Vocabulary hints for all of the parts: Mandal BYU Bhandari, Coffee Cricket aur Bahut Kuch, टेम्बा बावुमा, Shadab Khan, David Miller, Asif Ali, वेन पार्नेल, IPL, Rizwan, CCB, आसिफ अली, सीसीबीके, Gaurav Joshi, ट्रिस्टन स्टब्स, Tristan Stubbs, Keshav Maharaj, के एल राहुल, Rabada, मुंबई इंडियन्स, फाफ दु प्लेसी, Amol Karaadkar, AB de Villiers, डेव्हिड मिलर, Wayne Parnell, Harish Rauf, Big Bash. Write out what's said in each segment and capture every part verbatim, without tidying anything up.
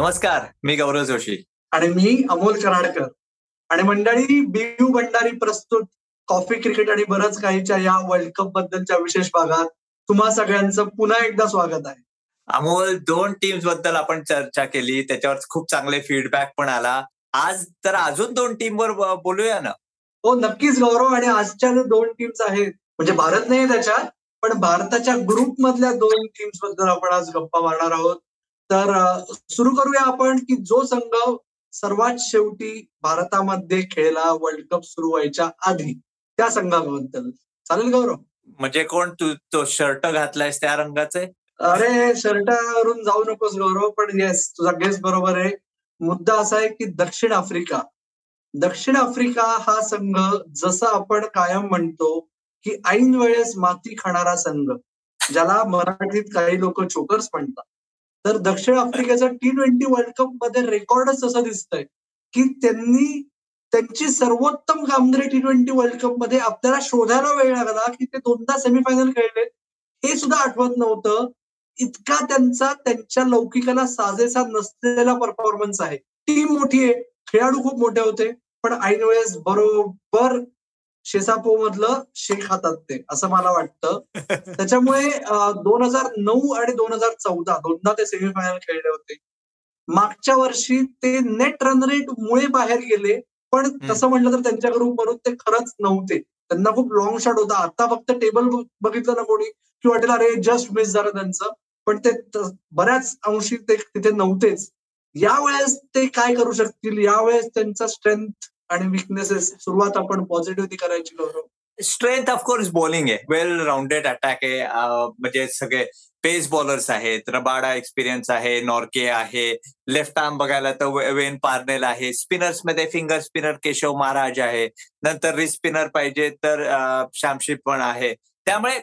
नमस्कार, मी गौरव जोशी आणि मी अमोल कराडकर. आणि मंडळी, बीयू भंडारी प्रस्तुत कॉफी क्रिकेट आणि बरंच काहीच्या या वर्ल्ड कप बद्दलच्या विशेष भागात तुम्हा सगळ्यांचं पुन्हा एकदा स्वागत आहे. अमोल, दोन टीम्स बद्दल आपण चर्चा केली, त्याच्यावर खूप चांगले फीडबॅक पण आला. आज तर अजून दोन टीमवर बोलूया ना? हो, नक्कीच गौरव. आणि आजच्या ज्या दोन टीम्स आहेत, म्हणजे भारत नाही त्याच्यात, पण भारताच्या ग्रुप मधल्या दोन टीम्स बद्दल आपण आज गप्पा मारणार आहोत. तर सुरू करूया आपण की जो संघ सर्वात शेवटी भारतामध्ये खेळला वर्ल्ड कप सुरू व्हायच्या आधी, त्या संघाबद्दल. चालेल गौरव? म्हणजे कोण? तू तो शर्ट घातलायस त्या रंगाचे? अरे, शर्टावरून जाऊ नकोस गौरव, पण येस, तुझा गेस बरोबर आहे. मुद्दा असा आहे की दक्षिण आफ्रिका दक्षिण आफ्रिका हा संघ, जसं आपण कायम म्हणतो की ऐन वेळेस माती खाणारा संघ, ज्याला मराठीत काही लोक चोकर्स म्हणतात, तर दक्षिण आफ्रिकेचा टी ट्वेंटी वर्ल्ड कप मध्ये रेकॉर्डच असं दिसतंय की त्यांनी त्यांची सर्वोत्तम कामगिरी टी ट्वेंटी वर्ल्ड कप मध्ये आपल्याला शोधायला वेळ लागला की ते दोनदा सेमीफायनल खेळले हे सुद्धा आठवत नव्हतं. इतका त्यांचा त्यांच्या लौकिकाला साजेसा नसलेला परफॉर्मन्स आहे. टीम मोठी आहे, खेळाडू खूप मोठे होते, पण ऐन वेळेस बरोबर शेसापो मधलं शेक हातात ते, असं मला वाटतं. त्याच्यामुळे दोन हजार नऊ आणि दोन हजार चौदा दोनदा ते सेमीफायनल खेळले होते. मागच्या वर्षी ते नेट रन रेट मुळे बाहेर गेले, पण तसं म्हटलं तर त्यांच्या ग्रुप म्हणून ते खरंच नव्हते. त्यांना खूप लॉंग शॉट होता. आता फक्त टेबल बघितलं ना कोणी की वाटेल अरे जस्ट मिस झालं त्यांचं, पण ते बऱ्याच अंशी ते तिथे नव्हतेच. यावेळेस ते काय करू शकतील, यावेळेस त्यांचा स्ट्रेंथ आणि विकनेसेस, सुरुवात आपण पॉझिटिव्हली करायची गौरव. स्ट्रेंथ ऑफकोर्स बॉलिंग आहे, वेल राऊंडेड अटॅक आहे. म्हणजे सगळे पेस बॉलर्स आहेत, रबाडा एक्सपिरियन्स आहे, नॉर्के आहे, लेफ्ट आर्म बघायला तर वेन पार्नेल आहे, स्पिनर्स मध्ये फिंगर स्पिनर केशव महाराज आहे, नंतर रिस्ट स्पिनर पाहिजे तर शामशी पण आहे. त्यामुळे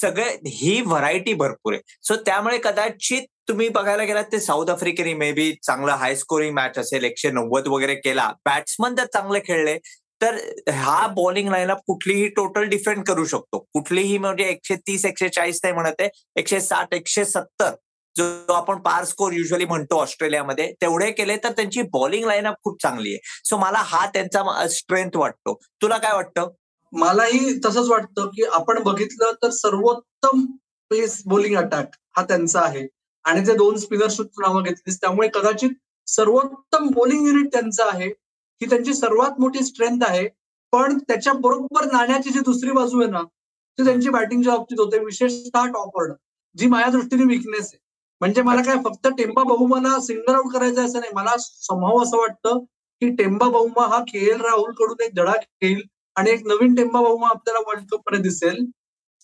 सगळे ही व्हरायटी भरपूर आहे. सो त्यामुळे कदाचित तुम्ही बघायला गेलात ते साऊथ आफ्रिकेने मे बी चांगलं हाय स्कोरिंग मॅच असेल, एकशे नव्वद वगैरे केला, बॅट्समन जर चांगले खेळले तर हा बॉलिंग लाईनअप कुठलीही टोटल डिफेंड करू शकतो. कुठलीही म्हणजे एकशे तीस एकशे चाळीस नाही म्हणत आहे, एकशे साठ एकशे सत्तर जो आपण पार स्कोर युजली म्हणतो ऑस्ट्रेलियामध्ये, तेवढे केले तर त्यांची बॉलिंग लाईनअप खूप चांगली आहे. सो मला हा त्यांचा स्ट्रेंथ वाटतो. तुला काय वाटतं? मलाही तसंच वाटतं की आपण बघितलं तर सर्वोत्तम पेस बॉलिंग अटॅक हा त्यांचा आहे, आणि ते दोन स्पिनर्स नावं घेतलीस, त्यामुळे कदाचित सर्वोत्तम बॉलिंग युनिट त्यांचं आहे. ही त्यांची सर्वात मोठी स्ट्रेंथ आहे. पण त्याच्या बरोबर नाण्याची जी दुसरी बाजू आहे ना, ती त्यांची बॅटिंगच्या बाबतीत होते, विशेषतः टॉप ऑर्डर, जी माझ्या दृष्टीने विकनेस आहे. म्हणजे मला काय फक्त टेम्बा बावुमाला सिंगल आउट करायचं असं नाही, मला समोर असं वाटतं की टेम्बा बावुमा हा के एल राहुल कडून एक धडा घेईल आणि एक नवीन टेम्बा बावुमा आपल्याला वर्ल्ड कप मध्ये दिसेल.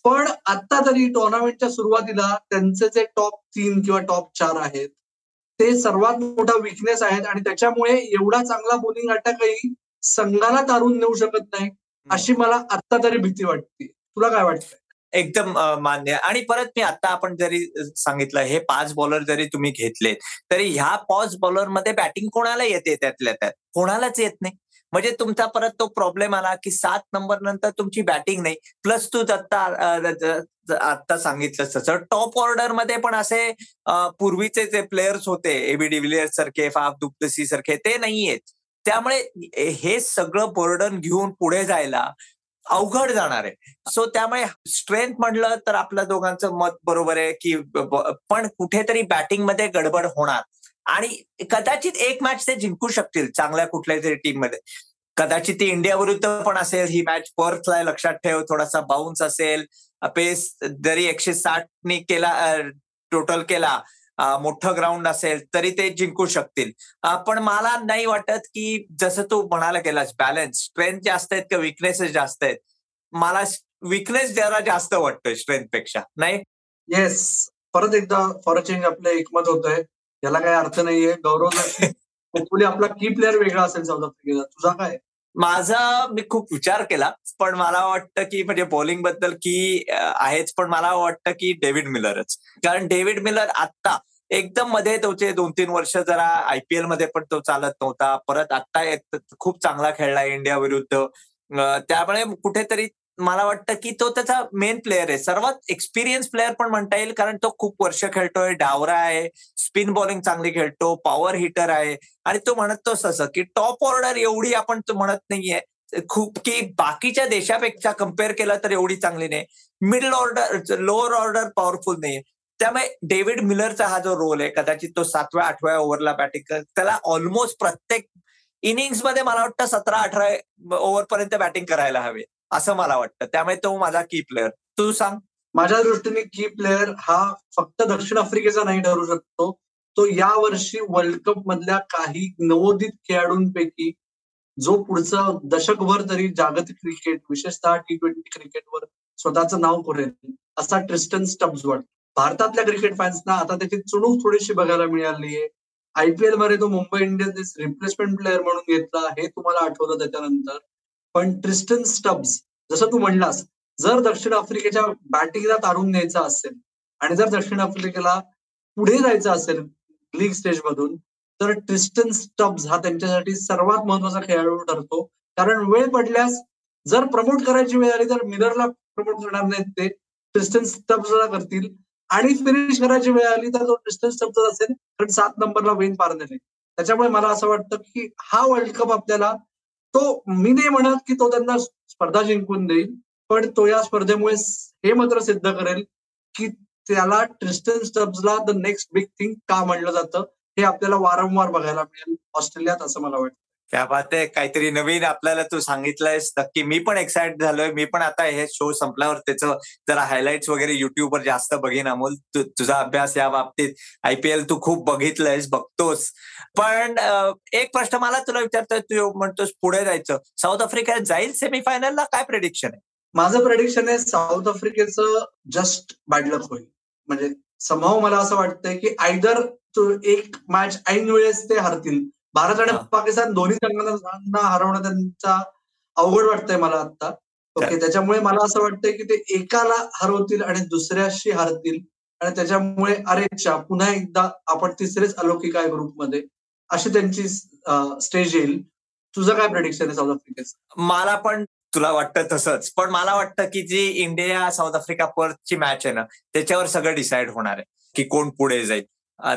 पण आता तरी टुर्नामेंटच्या सुरुवातीला त्यांचे जे टॉप तीन किंवा टॉप चार आहेत ते सर्वात मोठा विकनेस आहेत, आणि त्याच्यामुळे एवढा चांगला बॉलिंग अटॅकही संघाला तारून नेऊ शकत नाही, अशी मला आत्ता तरी भीती वाटते. तुला काय वाटतं? एकदम मान्य. आणि परत मी आता आपण जरी सांगितलं हे पाच बॉलर जरी तुम्ही घेतले तरी ह्या पाच बॉलरमध्ये बॅटिंग कोणाला येते? त्यातल्या त्यात कोणालाच येत नाही. म्हणजे तुमचा परत तो प्रॉब्लेम आला की सात नंबर नंतर तुमची बॅटिंग नाही. प्लस तू आत्ता आत्ता सांगितलं तसं टॉप ऑर्डरमध्ये पण असे पूर्वीचे जे प्लेयर्स होते, एबी डी विलियर्स सारखे, फाफ दु प्लेसी सारखे, ते नाहीयेत. त्यामुळे हे सगळं बर्डन घेऊन पुढे जायला अवघड जाणार आहे. सो त्यामुळे स्ट्रेंथ म्हटलं तर आपल्या दोघांचं मत बरोबर आहे की पण कुठेतरी बॅटिंगमध्ये गडबड होणार, आणि कदाचित एक मॅच ते जिंकू शकतील चांगल्या कुठल्याही तरी टीममध्ये. कदाचित ती इंडिया विरुद्ध पण असेल ही मॅच. पर्थला लक्षात ठेव, थोडासा बाउन्स असेल, पेस जरी एकशे साठने केला टोटल केला, मोठं ग्राउंड असेल तरी ते जिंकू शकतील. पण मला नाही वाटत की जसं तू म्हणायला गेलास बॅलन्स, स्ट्रेंथ जास्त आहेत का विकनेसेस जास्त आहेत? मला विकनेस जरा जास्त वाटतोय स्ट्रेंथ पेक्षा, नाही? येस, परत एकदा फॉर अ चेंज आपलं एकमत होतंय. याला काही अर्थ नाहीये गौरव. आपला की प्लेअर वेगळा असेल साऊथ आफ्रिकेचा, तुझा काय? माझा मी खूप विचार केला, पण मला वाटतं की म्हणजे बॉलिंग बद्दल की आहेच, पण मला वाटतं की डेव्हिड मिलरच. कारण डेव्हिड मिलर आत्ता एकदम मध्ये त्याचे दोन तीन वर्ष जरा आयपीएल मध्ये पण तो चालत नव्हता, परत आत्ता खूप चांगला खेळला इंडिया विरुद्ध. त्यामुळे कुठेतरी मला वाटतं की तो त्याचा मेन प्लेअर आहे, सर्वात एक्सपिरियन्स प्लेअर पण म्हणता येईल, कारण तो खूप वर्ष खेळतोय, डावरा आहे, स्पिन बॉलिंग चांगली खेळतो, पॉवर हिटर आहे. आणि तो म्हणतोच तसं की टॉप ऑर्डर एवढी आपण तो म्हणत नाहीये खूप की बाकीच्या देशापेक्षा कम्पेअर केला तर एवढी चांगली नाही, middle order lower order powerful नाहीये. त्यामुळे डेव्हिड मिलरचा हा जो रोल आहे, कदाचित तो सातव्या आठव्या ओव्हरला बॅटिंग, त्याला ऑलमोस्ट प्रत्येक इनिंग्स मध्ये मला वाटतं सतरा अठरा ओव्हरपर्यंत बॅटिंग करायला हवी असं मला वाटतं. त्यामुळे तो माझा की प्लेअर. तू सांग. माझ्या दृष्टीने की प्लेअर हा फक्त दक्षिण आफ्रिकेचा नाही ठरू शकतो, तो या वर्षी वर्ल्ड कप मधल्या काही नवोदित खेळाडूंपैकी जो पुढचं दशकभर तरी जागतिक क्रिकेट, विशेषतः टी ट्वेंटी क्रिकेटवर स्वतःचं नाव कोरेल असा ट्रिस्टन स्टब्स वाटतो. भारतातल्या क्रिकेट फॅन्सना आता त्याची चुणूक थोडीशी बघायला मिळाली आहे. आयपीएल मध्ये तो मुंबई इंडियन्स रिप्लेसमेंट प्लेअर म्हणून घेतला, हे तुम्हाला आठवलं त्याच्यानंतर. पण ट्रिस्टन स्टब्स, जसं तू म्हणलास, जर दक्षिण आफ्रिकेच्या बॅटिंगला तारून न्यायचा असेल आणि जर दक्षिण आफ्रिकेला पुढे जायचं असेल लीग स्टेज मधून, तर ट्रिस्टन स्टब्स हा त्यांच्यासाठी सर्वात महत्वाचा खेळाडू ठरतो. कारण वेळ पडल्यास जर प्रमोट करायची वेळ आली तर मिलरला प्रमोट करणार नाहीत, ते ट्रिस्टन स्टब्सला करतील. आणि फिनिश करायची वेळ आली तर तो ट्रिस्टन स्टब्स असेल, कारण सात नंबरला वेन पार्नल आहे. त्याच्यामुळे मला असं वाटतं की हा वर्ल्ड कप आपल्याला, तो मी नाही म्हणत की तो त्यांना स्पर्धा जिंकून देईल, पण तो या स्पर्धेमुळे हे मात्र सिद्ध करेल की त्याला ट्रिस्टन स्टब्सला द नेक्स्ट बिग थिंग का म्हणलं जातं, हे आपल्याला वारंवार बघायला मिळेल ऑस्ट्रेलियात असं मला वाटतं. त्या बात आहे, काहीतरी नवीन आपल्याला तू सांगितलंयस. नक्की मी पण एक्साइट झालोय. मी पण आता हे शो संपल्यावर त्याचं जरा हायलाइट्स वगैरे युट्यूबवर जास्त बघेन. अमोल, तुझा अभ्यास या बाबतीत, आयपीएल तू खूप बघितलंयस, बघतोस. पण एक प्रश्न मला तुला विचारतोय, तू म्हणतोस पुढे जायचं, साऊथ आफ्रिका जाईल सेमीफायनलला, काय प्रेडिक्शन आहे? माझं प्रेडिक्शन आहे साऊथ आफ्रिकेचं जस्ट बॅड लक होईल. म्हणजे समहाव मला असं वाटतंय की आयदर एक मॅच ऐन वेळेस ते हरतील. भारत आणि पाकिस्तान दोन्ही संघांना हरवणं त्यांचा अवघड वाटतंय मला आता. ओके, त्याच्यामुळे मला असं वाटतंय की ते एकाला हरवतील आणि दुसऱ्याशी हरतील, आणि त्याच्यामुळे अरेच्छा पुन्हा एकदा आपण तिसरेच अलौकिक आहे ग्रुपमध्ये, अशी त्यांची स्टेज येईल. तुझं काय प्रेडिक्शन आहे साऊथ आफ्रिकेचं? मला पण तुला वाटतं तसंच, पण मला वाटतं की जी इंडिया साऊथ आफ्रिका परतची मॅच आहे ना, त्याच्यावर सगळं डिसाईड होणार आहे की कोण पुढे जाईल.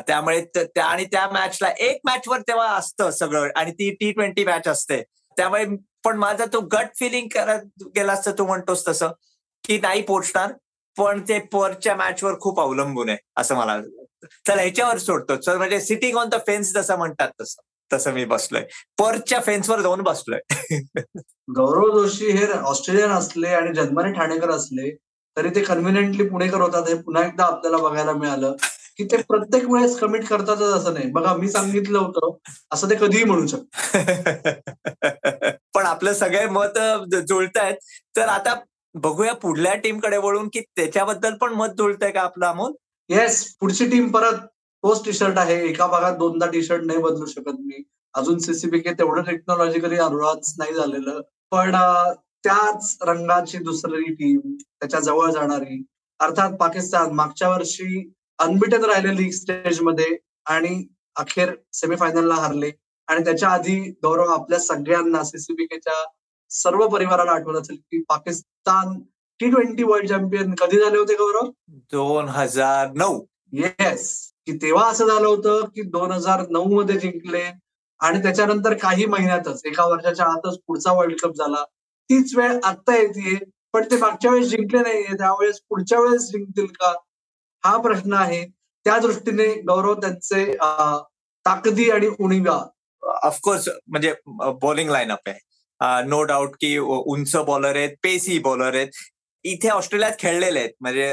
त्यामुळे आणि त्या मॅचला एक मॅचवर तेव्हा असतं सगळं, आणि ती टी ट्वेंटी मॅच असते. त्यामुळे पण माझा तो गट फिलिंग करत गेला असतं, तू म्हणतोस तसं की नाही पोचणार, पण ते परच्या मॅचवर खूप अवलंबून आहे असं मला. चला, ह्याच्यावर सोडतो. सर, म्हणजे सिटिंग ऑन द फेन्स जसं म्हणतात तसं तसं मी बसलोय, परच्या फेन्सवर जाऊन बसलोय. गौरव जोशी हे ऑस्ट्रेलियन असले आणि जन्माने ठाणेकर असले तरी ते कन्व्हिनियंटली पुणेकर होतात, हे पुन्हा एकदा आपल्याला बघायला मिळालं की ते प्रत्येक वेळेस कमिट करतातच असं नाही. बघा, मी सांगितलं होतं असं ते कधीही म्हणू शकतात. पण आपलं सगळे मत जुळतायत, तर आता बघूया पुढल्या टीमकडे वळून की त्याच्याबद्दल पण मत जुळतंय का आपलं, अमोल? येस, पुढची टीम परत तोच टी शर्ट आहे. एका भागात दोनदा टी शर्ट नाही बदलू शकत मी. अजून सीसीबी के तेवढं टेक्नॉलॉजिकली अनुवाद नाही झालेलं, पण त्याच रंगाची दुसरी टीम त्याच्या जवळ जाणारी, अर्थात पाकिस्तान, मागच्या वर्षी अनबिटन राहिले लीग स्टेजमध्ये आणि अखेर सेमीफायनलला हरले. आणि त्याच्या आधी, गौरव, आपल्या सगळ्यांना, सीसीबीकेच्या सर्व परिवाराला आठवत असेल की Pakistan T twenty World champion कधी झाले होते, गौरव? दोन हजार नऊ. येस, की तेव्हा असं झालं होतं की दोन हजार नऊ मध्ये जिंकले आणि त्याच्यानंतर काही महिन्यातच, एका वर्षाच्या आतच पुढचा वर्ल्ड कप झाला. तीच वेळ आत्ता येते, पण ते मागच्या वेळेस जिंकले नाहीये, त्यावेळेस पुढच्या वेळेस जिंकतील का हा प्रश्न आहे. त्या दृष्टीने गौरव त्यांचे ताकदी आणि उणीवा, ऑफकोर्स म्हणजे बॉलिंग लाईनअप आहे, नो डाऊट की उंच बॉलर आहेत, पेसी बॉलर आहेत, इथे ऑस्ट्रेलियात खेळलेले आहेत. म्हणजे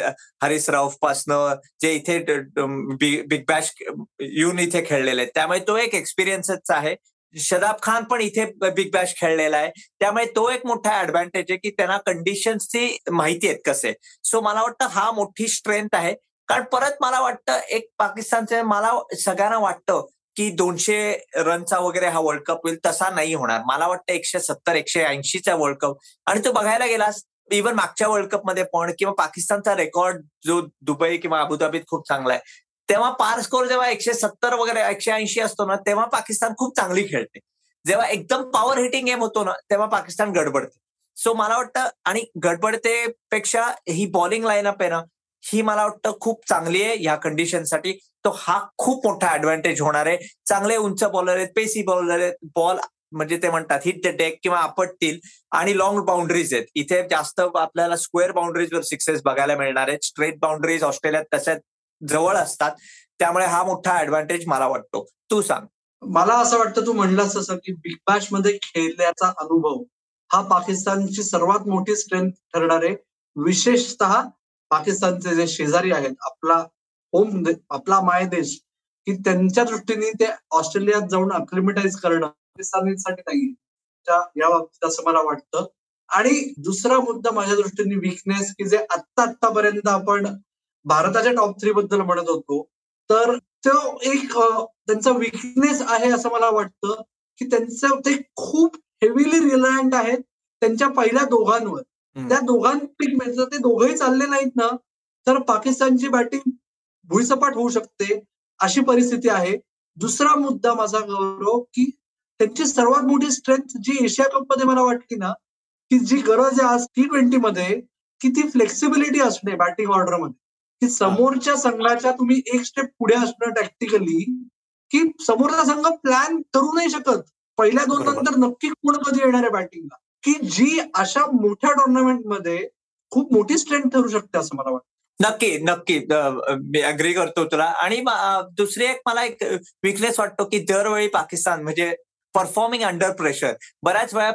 हरीश राऊफ पासनं जे इथे बिग बॅश येऊन इथे खेळलेले आहेत, त्यामुळे तो एक एक्सपिरियन्सच आहे. शदाब खान पण इथे बिग बॅश खेळलेला आहे, त्यामुळे तो एक मोठा ऍडव्हान्टेज आहे की त्यांना कंडिशन्सची माहिती आहेत कसे. सो मला वाटतं हा मोठी स्ट्रेंथ आहे. कारण परत मला वाटतं एक पाकिस्तानचे, मला सगळ्यांना वाटतं की दोनशे रनचा वगैरे हा वर्ल्ड कप होईल, तसा नाही होणार. मला वाटतं एकशे सत्तर एकशे ऐंशीचा वर्ल्ड कप. आणि तो बघायला गेलास इव्हन मागच्या वर्ल्ड कपमध्ये पण, किंवा पाकिस्तानचा रेकॉर्ड जो दुबई किंवा अबुधाबीत खूप चांगला आहे, तेव्हा पार स्कोर जेव्हा एकशे सत्तर वगैरे एकशे ऐंशी असतो ना, तेव्हा पाकिस्तान खूप चांगली खेळते. जेव्हा एकदम पॉवर हिटिंग गेम होतो ना, तेव्हा पाकिस्तान गडबडते. सो मला वाटतं, आणि गडबडतेपेक्षा ही बॉलिंग लाईनअप आहे ना, ही मला वाटतं खूप चांगली आहे या कंडिशनसाठी. तो हा खूप मोठा ऍडव्हान्टेज होणार आहे. चांगले उंच बॉलर आहेत, पेसी बॉलर आहेत, बॉल म्हणजे ते म्हणतात हिट द डेक किंवा आपटतील, आणि लॉंग बाउंड्रीज आहेत. इथे जास्त आपल्याला स्क्वेअर बाउंड्रीजवर सिक्सेस बघायला मिळणार आहेत. स्ट्रेट बाउंड्रीज ऑस्ट्रेलियात तशा जवळ असतात, त्यामुळे हा मोठा ऍडव्हान्टेज मला वाटतो. तू सांग. मला असं वाटतं, तू म्हणलास तसं की बिग बॅश मध्ये खेळल्याचा अनुभव हा पाकिस्तानची सर्वात मोठी स्ट्रेंथ ठरणार आहे, विशेषतः पाकिस्तानचे जे शेजारी आहेत, आपला होम, आपला मायदेश, की त्यांच्या दृष्टीने ते ऑस्ट्रेलियात जाऊन अक्लिमेटाईज करणं पाकिस्तानीसाठी नाही या बाबतीत असं मला वाटतं. आणि दुसरा मुद्दा माझ्या दृष्टीने विकनेस, की जे आत्ता आत्तापर्यंत आपण भारताच्या टॉप थ्री बद्दल म्हणत होतो, तर तो एक त्यांचा विकनेस आहे असं मला वाटतं, की त्यांचं ते खूप हेवीली रिलायंट आहेत त्यांच्या पहिल्या दोघांवर. त्या दोघांपैकी ते दोघंही चालले नाहीत ना, तर पाकिस्तानची बॅटिंग भुईसपाट होऊ शकते अशी परिस्थिती आहे. दुसरा मुद्दा माझा गौरव, की त्यांची सर्वात मोठी स्ट्रेंथ जी एशिया कपमध्ये मला वाटली ना, की जी गरज आहे आज टी ट्वेंटी मध्ये, की ती फ्लेक्सिबिलिटी असणे बॅटिंग ऑर्डरमध्ये, की समोरच्या संघाच्या तुम्ही एक स्टेप पुढे असणं टॅक्टिकली, की समोरचा संघ प्लॅन करू नाही शकत पहिल्या दोन नंतर नक्की कोण कधी येणार आहे बॅटिंगला, की जी अशा मोठ्या टुर्नामेंटमध्ये खूप मोठी स्ट्रेंथ ठरू शकते असं मला वाटतं. नक्की नक्की मी अग्री करतो तुला. आणि दुसरी एक मला एक विकनेस वाटतो, की दरवेळी पाकिस्तान म्हणजे परफॉर्मिंग अंडर प्रेशर बऱ्याच वेळा,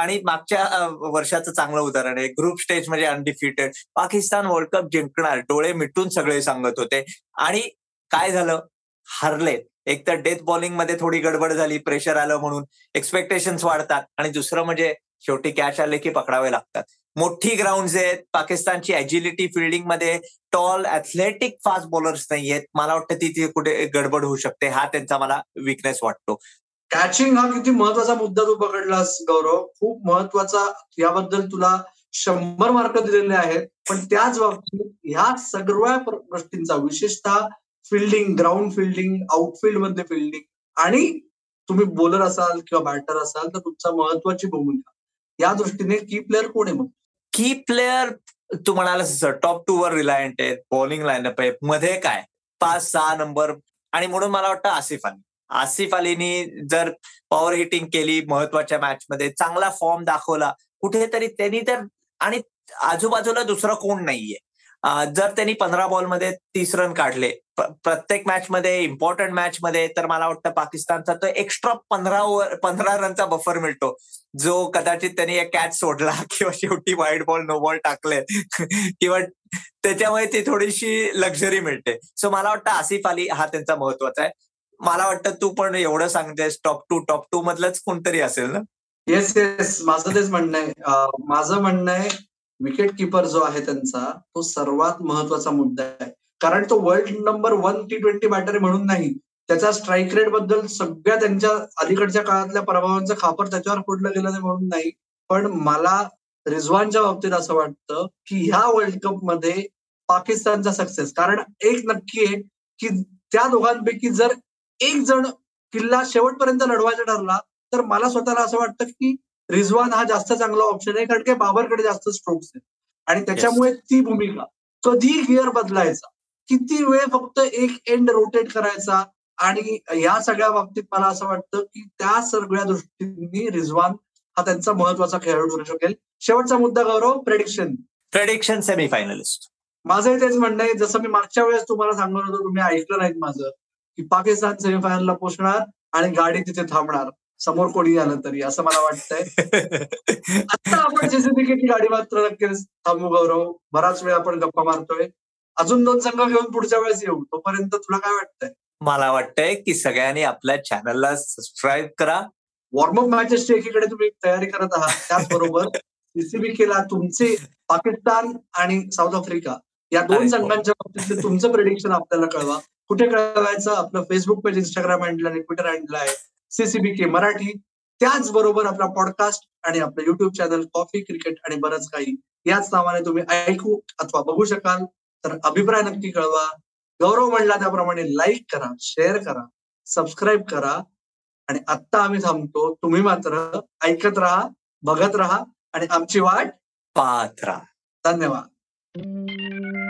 आणि मागच्या वर्षाचं चांगलं उदाहरण आहे, ग्रुप स्टेज म्हणजे अनडिफिटेड पाकिस्तान वर्ल्ड कप जिंकणार डोळे मिटून सगळे सांगत होते, आणि काय झालं, हरले. एक तर डेथ बॉलिंग मध्ये थोडी गडबड झाली, प्रेशर आलं म्हणून एक्सपेक्टेशन्स वाढतात, आणि दुसरं म्हणजे शेवटी कॅच आले की पकडावे लागतात. मोठी ग्राउंड आहेत, पाकिस्तानची ऍजिलिटी फिल्डिंग मध्ये, टॉल ऍथलेटिक फास्ट बॉलर्स नाही आहेत, मला वाटतं तिथे कुठे गडबड होऊ शकते, हा त्यांचा मला विकनेस वाटतो. कॅचिंग हा किती महत्वाचा मुद्दा तू पकडलास गौरव, खूप महत्वाचा, याबद्दल तुला शंभर मार्क दिलेले आहेत. पण त्याच बाबतीत ह्या सगळ्या गोष्टींचा, विशेषतः फिल्डिंग, ग्राउंड फिल्डिंग, आउटफिल्ड मध्ये फिल्डिंग, आणि तुम्ही बॉलर असाल किंवा बॅटर असाल तर तुमचा महत्वाची भूमिका, या दृष्टीने की प्लेअर कोण आहे? मग की प्लेअर तू म्हणाला टॉप टू वर रिलायंट आहेत, बॉलिंग लाईनअप आहे, मध्ये काय पाच सहा नंबर, आणि म्हणून मला वाटतं आसिफ अली. आसिफ अलीनी जर पॉवर हिटिंग केली महत्वाच्या मॅच मध्ये, चांगला फॉर्म दाखवला कुठेतरी त्यांनी, तर आणि आजूबाजूला दुसरं कोण नाहीये. जर त्यांनी पंधरा बॉलमध्ये तीस रन काढले प्रत्येक मॅच मध्ये, इम्पॉर्टंट मॅच मध्ये, तर मला वाटतं पाकिस्तानचा तो एक्स्ट्रा पंधरा ओव्हर पंधरा रनचा बफर मिळतो, जो कदाचित त्यांनी एक कॅच सोडला किंवा शेवटी वाईड बॉल नो बॉल टाकले किंवा त्याच्यामुळे ती थोडीशी लक्झरी मिळते. सो मला वाटतं आसिफ अली हा त्यांचा महत्वाचा आहे. मला वाटतं तू पण एवढं सांगतेस, टॉप टू टॉप टू मधलंच कोणतरी असेल ना? येस येस, माझं तेच म्हणणं आहे. माझं म्हणणं आहे विकेट किपर जो आहे त्यांचा, तो सर्वात महत्वाचा मुद्दा आहे, कारण तो world number one T twenty batter म्हणून नाही, त्याचा स्ट्राईक रेट बद्दल सगळ्या त्यांच्या अलीकडच्या काळातल्या प्रभावांचं खापर त्याच्यावर फोडलं गेलं म्हणून नाही. पण मला रिझवानच्या बाबतीत असं वाटतं की ह्या वर्ल्ड कप मध्ये पाकिस्तानचा सक्सेस, कारण एक नक्की आहे की त्या दोघांपैकी जर एक जण किल्ला शेवटपर्यंत लढवायचा ठरला, तर मला स्वतःला असं वाटतं की रिझवान हा जास्त चांगला ऑप्शन आहे, कारण की बाबरकडे जास्त स्ट्रोक्स आहेत, आणि त्याच्यामुळे ती भूमिका कधी गिअर बदलायचा, किती वेळ फक्त एक एंड रोटेट करायचा, आणि या सगळ्या बाबतीत मला असं वाटतं की त्या सगळ्या दृष्टीने रिझवान हा त्यांचा महत्वाचा खेळाडू ठरू शकेल. शेवटचा मुद्दा गौरव, प्रेडिक्शन. प्रेडिक्शन सेमीफायनलिस्ट. माझंही तेच म्हणणं आहे, जसं मी मागच्या वेळेस तुम्हाला सांगत होतो, तुम्ही ऐकलं नाहीत माझं, की पाकिस्तान सेमीफायनलला पोहोचणार आणि गाडी तिथे थांबणार समोर कोणी आलं तरी, असं मला वाटतंय. आता आपण सीसीबीची गाडी मात्र नक्कीच थांबू गौरव, बराच वेळ आपण गप्पा मारतोय, अजून दोन संघ घेऊन पुढच्या वेळेस येऊ. तोपर्यंत तुला काय वाटतंय? मला वाटतंय की सगळ्यांनी आपल्या चॅनलला सबस्क्राईब करा. वॉर्मअप मॅचेसची एकीकडे तुम्ही तयारी करत आहात, त्याचबरोबर सीसीबी केला तुमचे पाकिस्तान आणि साऊथ आफ्रिका या दोन संघांच्या बाबतीत तुमचं प्रेडिक्शन आपल्याला कळवा. कुठे कळवायचं? आपलं फेसबुक पेज, इंस्टाग्राम हँडल आणि ट्विटर हँडल आहे सीसीबीके मराठी, त्याचबरोबर आपला पॉडकास्ट आणि आपलं युट्यूब चॅनल कॉफी क्रिकेट आणि बरंच काही याच नावाने तुम्ही ऐकू अथवा बघू शकाल. तर अभिप्राय नक्की कळवा. गौरव म्हणला त्याप्रमाणे लाईक करा, शेअर करा, सबस्क्राईब करा, आणि आत्ता आम्ही थांबतो. तुम्ही मात्र ऐकत राहा, बघत राहा, आणि आमची वाट पाहत राहा. धन्यवाद.